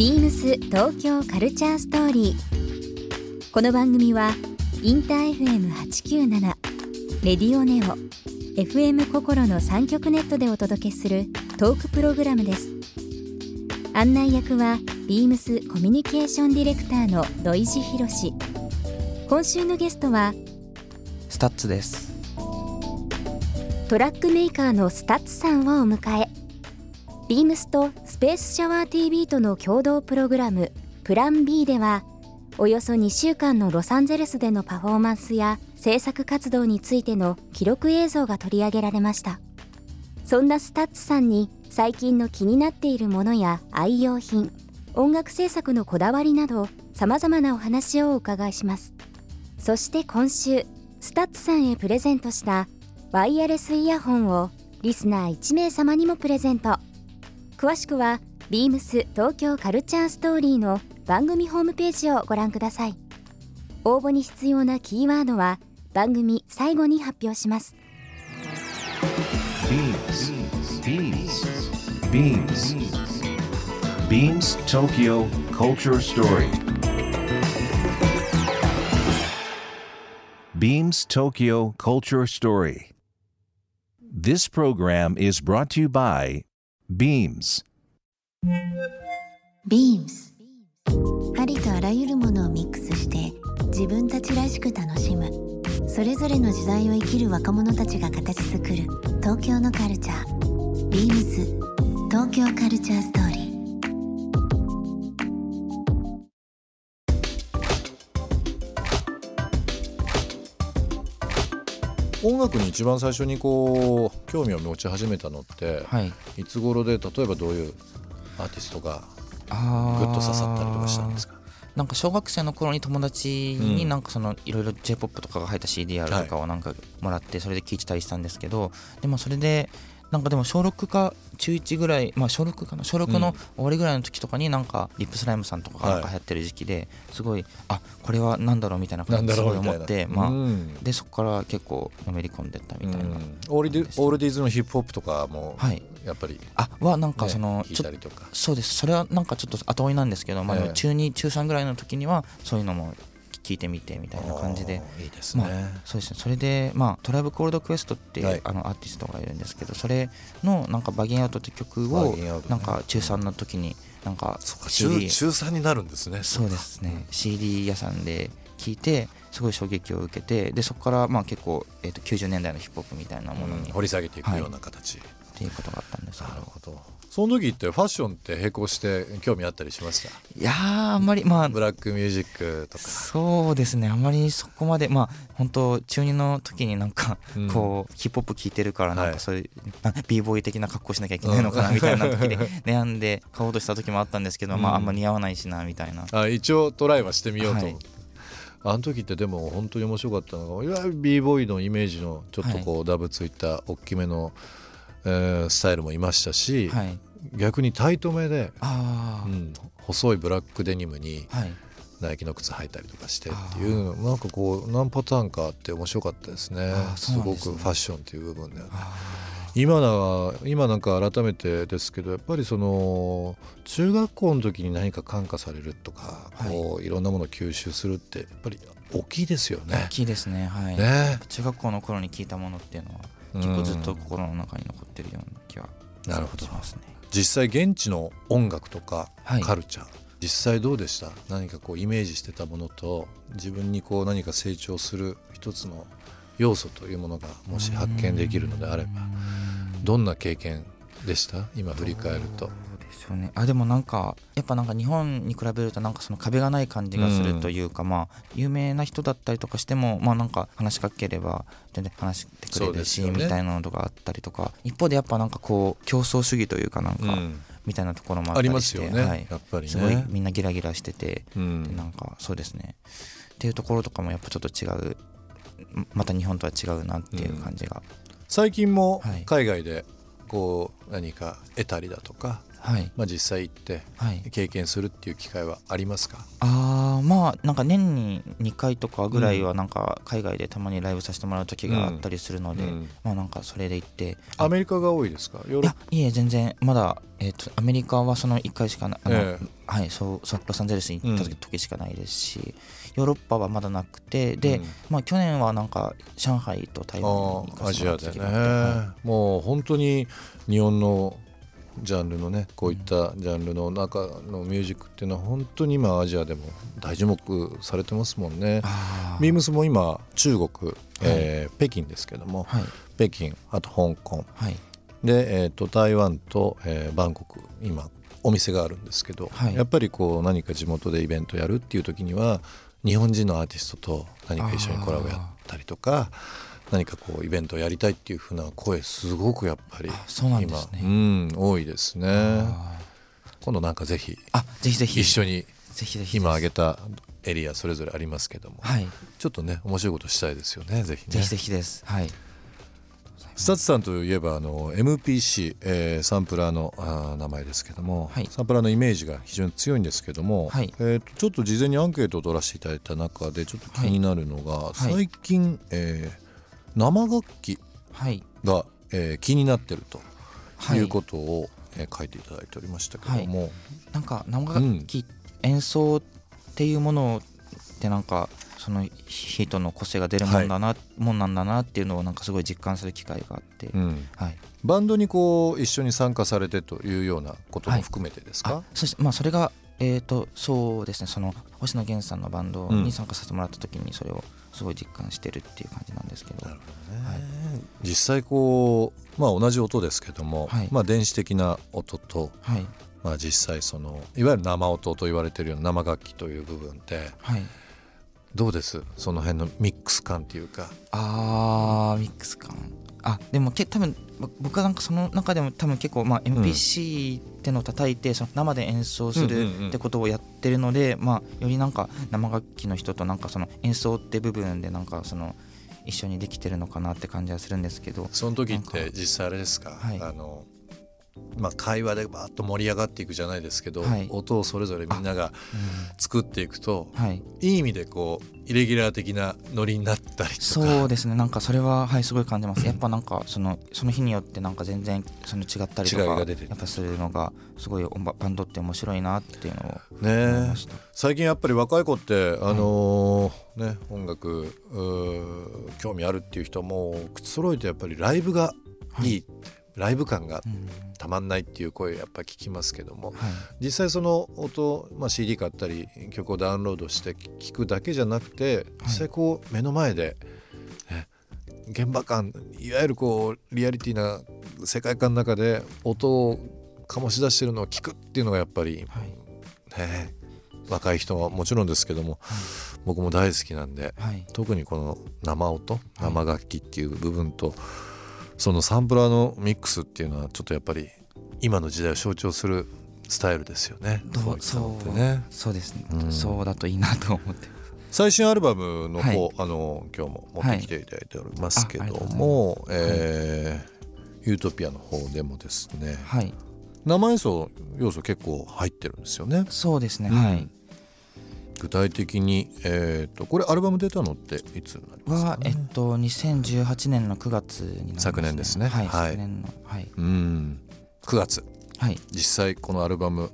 BEAMS 東京カルチャーストーリー。この番組はインター FM897 レディオネオ FM 心の3局ネットでお届けするトークプログラムです。案内役は BEAMS コミュニケーションディレクターの土井博志。今週のゲストはスタッツです。トラックメーカーのスタッツさんをお迎え、BEAMS とスペースシャワー TV との共同プログラムプラン B では、およそ2週間のロサンゼルスでのパフォーマンスや制作活動についての記録映像が取り上げられました。そんなスタッツさんに最近の気になっているものや愛用品、音楽制作のこだわりなど様々なお話をお伺いします。そして今週、スタッツさんへプレゼントしたワイヤレスイヤホンをリスナー1名様にもプレゼント。詳しくは BEAMS 東京カルチャーストーリーの番組ホームページをご覧ください。応募に必要なキーワードは番組最後に発表します。 BEAMS Tokyo Culture Story。 BEAMS Tokyo Culture Story。 This program is brought to you by BEAMS。 ありとあらゆるものをミックスして自分たちらしく楽しむ、それぞれの時代を生きる若者たちが形作る東京のカルチャー。 BEAMS 東京カルチャーストーリー。音楽に一番最初にこう興味を持ち始めたのって、いつ頃で、例えばどういうアーティストがグッと刺さったりとかしたんですか？なんか小学生の頃に友達になんかそのいろいろ J-POP とかが入った CDR とかをなんかもらって、それで聴いてたりしたんですけど、でもそれでなんかでも小6か中1ぐらい、小6の終わりぐらいの時とかになんかリップスライムさんとかがなんか流行ってる時期で、すごいこれはなんだろうみたいな感じすごい思って、でそこから結構のめり込んでったみたいな、オールディーズのヒップホップとかもやっぱりなんかその聞いたりとか、そうです。それはなんかちょっと後追いなんですけど、中2中3ぐらいの時にはそういうのも聞いてみてみたいな感じで、いいですね。そうですね。それでトライブコールドクエストっていうあのアーティストがいるんですけど、それのなんかバギンアウトって曲をなんか中3の時になんか CD 中3になるんですね。そうですね。CD 屋さんで聞いてすごい衝撃を受けて、でそこから結構90年代のヒップホップみたいなものに掘り下げていくような形っていうことがあったんですけど。なるほど。その時ってファッションって並行して興味あったりしました？いやあんまり、ブラックミュージックとか、そうですね、あんまりそこまで、本当中2の時になんかこう、ヒップホップ聴いてるからなんかそういう、Bボーイ的な格好しなきゃいけないのかなみたいな時で悩んで買おうとした時もあったんですけど、あんま似合わないしなみたいな、一応トライはしてみようと。あの時ってでも本当に面白かったのが、いわゆる Bボーイのイメージのちょっとこうダブついた大きめのスタイルもいましたし、逆にタイトめで、細いブラックデニムにナイキの靴履いたりとかしてっていうの、なんかこう何パターンかあって面白かったですね。すごくファッションっていう部分ではね。今なんか改めてですけど、やっぱりその中学校の時に何か感化されるとか、いろんなものを吸収するってやっぱり大きいですよね。大きいですね。中学校の頃に聞いたものっていうのは結構ずっと心の中に残ってるような気はしますね。実際現地の音楽とかカルチャー、実際どうでした？何かこうイメージしてたものと自分にこう何か成長する一つの要素というものがもし発見できるのであれば、どんな経験でした？今振り返ると。でもなんかやっぱなんか日本に比べるとなんかその壁がない感じがするというか、有名な人だったりとかしても、なんか話しかければ全然話してくれるしみたいなのとかあったりとか、一方でやっぱなんかこう競争主義というかなんかみたいなところもあったりして、ありますよね、やっぱりね。すごいみんなギラギラしてて、でなんかそうですねっていうところとかもやっぱちょっと違う、また日本とは違うなっていう感じが。最近も海外でこう何か得たりだとか、はいまあ、実際行って経験するっていう機会はありますか？あ、まあ、なんか年に2回とかぐらいはなんか海外でたまにライブさせてもらう時があったりするので、うんうんまあ、なんかそれで行ってアメリカが多いですか？ヨーロッパ？いや、いえ全然まだ、アメリカはその1回しかなはい、そうロサンゼルスに行った時しかないですし、うん、ヨーロッパはまだなくてで、うんまあ、去年はなんか上海と台湾に行かせてもらった時があって、はい、もう本当に日本のジャンルのねこういったジャンルの中のミュージックっていうのは本当に今アジアでも大注目されてますもんね。BEAMSも今中国、はい北京ですけども、はい、北京あと香港、はい、で、台湾と、バンコク今お店があるんですけど、はい、やっぱりこう何か地元でイベントやるっていう時には日本人のアーティストと何か一緒にコラボやったりとか何かこうイベントをやりたいっていう風な声すごくやっぱり今、うん、多いですね。今度なんかぜひ一緒に今挙げたエリアそれぞれありますけども、はい、ちょっとね面白いことしたいですよね。ぜひねぜひぜひです、はい。スタッツさんといえばMPC、サンプラーの名前ですけども、はい、サンプラーのイメージが非常に強いんですけども、はいちょっと事前にアンケートを取らせていただいた中でちょっと気になるのが、はい、最近、生楽器が、はい気になってるということを、書いていただいておりましたけども、はい、なんか生楽器、うん、演奏っていうものってなんかその人の個性が出るもんだな、はい、もんなんだなっていうのをなんかすごい実感する機会があって、うんはい、バンドにこう一緒に参加されてというようなことも含めてですか？はい、まあ、それが、そうですねその星野源さんのバンドに参加させてもらった時にそれをすごい実感してるっていう感じなんですけど、なるほどね。はい、実際こう、まあ、同じ音ですけども、はいまあ、電子的な音と、はいまあ、実際そのいわゆる生音と言われているような生楽器という部分って、はいどうですその辺のミックス感っていうか？ミックス感でも多分僕はなんかその中でも多分結構、まあ、MPC ってのを叩いて、うん、その生で演奏するってことをやってるので、うんうんうんまあ、よりなんか生楽器の人となんかその演奏って部分でなんかその一緒にできてるのかなって感じはするんですけど、その時って実際あれですか、はいまあ、会話でバーッと盛り上がっていくじゃないですけど、はい、音をそれぞれみんなが作っていくと、はい、いい意味でこうイレギュラー的なノリになったりとか。そうですねなんかそれは、はい、すごい感じます。やっぱなんかその日によってなんか全然その違ったりとかやっぱするのがすごいバンドって面白いなっていうのを思いました、ね。最近やっぱり若い子ってね、音楽興味あるっていう人も口揃えてやっぱりライブがいいって、はいライブ感がたまんないっていう声やっぱ聞きますけども、はい、実際その音、まあ、CD 買ったり曲をダウンロードして聞くだけじゃなくて実際こう目の前で、ね、現場感いわゆるこうリアリティな世界観の中で音を醸し出してるのを聞くっていうのがやっぱり、はいね、若い人はもちろんですけども、はい、僕も大好きなんで、はい、特にこの生音生楽器っていう部分と、はいそのサンプラーのミックスっていうのはちょっとやっぱり今の時代を象徴するスタイルですよね。そうですね、うん、そうだといいなと思ってます。最新アルバムの方、はい、今日も持ってきていただいておりますけども、はいユートピアの方でもですね、はい、生演奏要素結構入ってるんですよね。そうですね、うんはい具体的に、これアルバム出たのっていつになりますかね？2018年の9月になりますね。昨年ですね、はいはい、昨年の、はい、9月、はい、実際このアルバム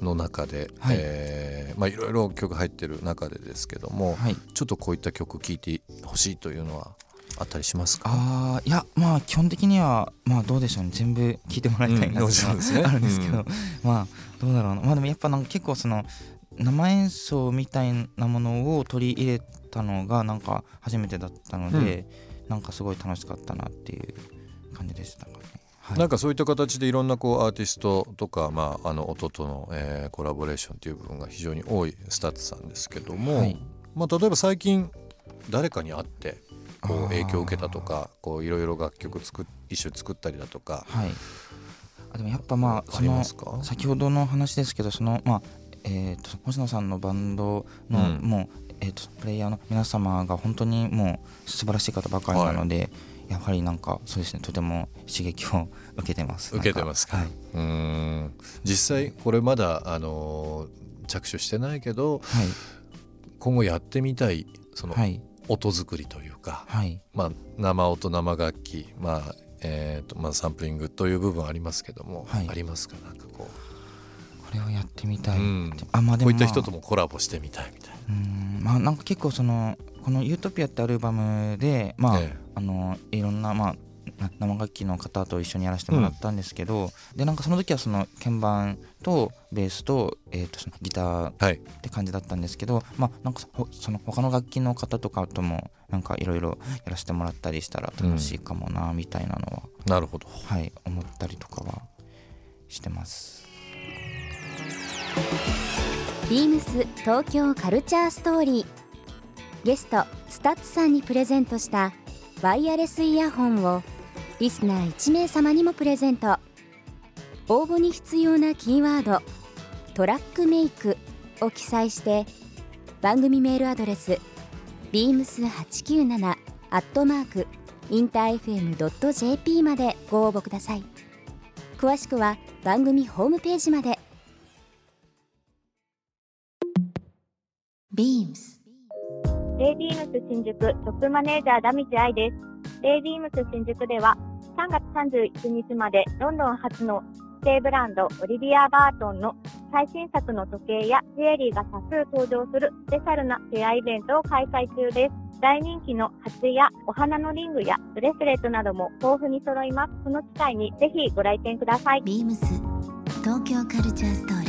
の中で、はいまあ、いろいろ曲入ってる中でですけども、はい、ちょっとこういった曲聴いてほしいというのはあったりしますか？いや、まあ、基本的には、まあ、どうでしょうね全部聴いてもらいたいなっていうのは、あるんですけど、うんまあ、どうだろうな、まあ、でもやっぱなんか結構その生演奏みたいなものを取り入れたのがなんか初めてだったので、うん、なんかすごい楽しかったなっていう感じでしたかね、はい、なんかそういった形でいろんなこうアーティストとか、まあ、音との、コラボレーションという部分が非常に多いスタッツさんですけども、はいまあ、例えば最近誰かに会ってこう影響を受けたとかこういろいろ楽曲一緒に作ったりだとか、はい、でもやっぱまあその先ほどの話ですけどそのまあ星野さんのバンドの、うんもうプレイヤーの皆様が本当にもう素晴らしい方ばかりなので、はい、やはりなんかそうですね、とても刺激を受けてます。はい、実際これまだ着手してないけど、はい、今後やってみたいその音作りというか、はい、まあ、生音生楽器、まあまあ、サンプリングという部分ありますけども、はい、ありますか？なんかこうこれをやってみたい、でもこういった人ともコラボしてみたいみたいな、なんか結構そのこのユートピアってアルバムで、いろんな、生楽器の方と一緒にやらせてもらったんですけど、でなんかその時はその鍵盤とベースと、そのギターって感じだったんですけど、なんかその他の楽器の方とかともなんかいろいろやらせてもらったりしたら楽しいかもなみたいなのは、なるほど、はい、思ったりとかはしてます。BEAMS 東京カルチャーストーリー、ゲストスタッツさんにプレゼントしたワイヤレスイヤホンをリスナー1名様にもプレゼント。応募に必要なキーワードトラックメイクを記載して番組メールアドレス beams897@interfm.jp までご応募ください。詳しくは番組ホームページまで。BEAMS BEAMS 新宿トップマネージャー田道愛です。BEAMS 新宿では3月31日までロンドン発の時計ブランドオリビア・バートンの最新作の時計やジュエリーが多数登場するスペシャルなフェアイベントを開催中です。大人気のハツやお花のリングやブレスレットなども豊富に揃います。この機会にぜひご来店ください。 BEAMS 東京カルチャーストーリー、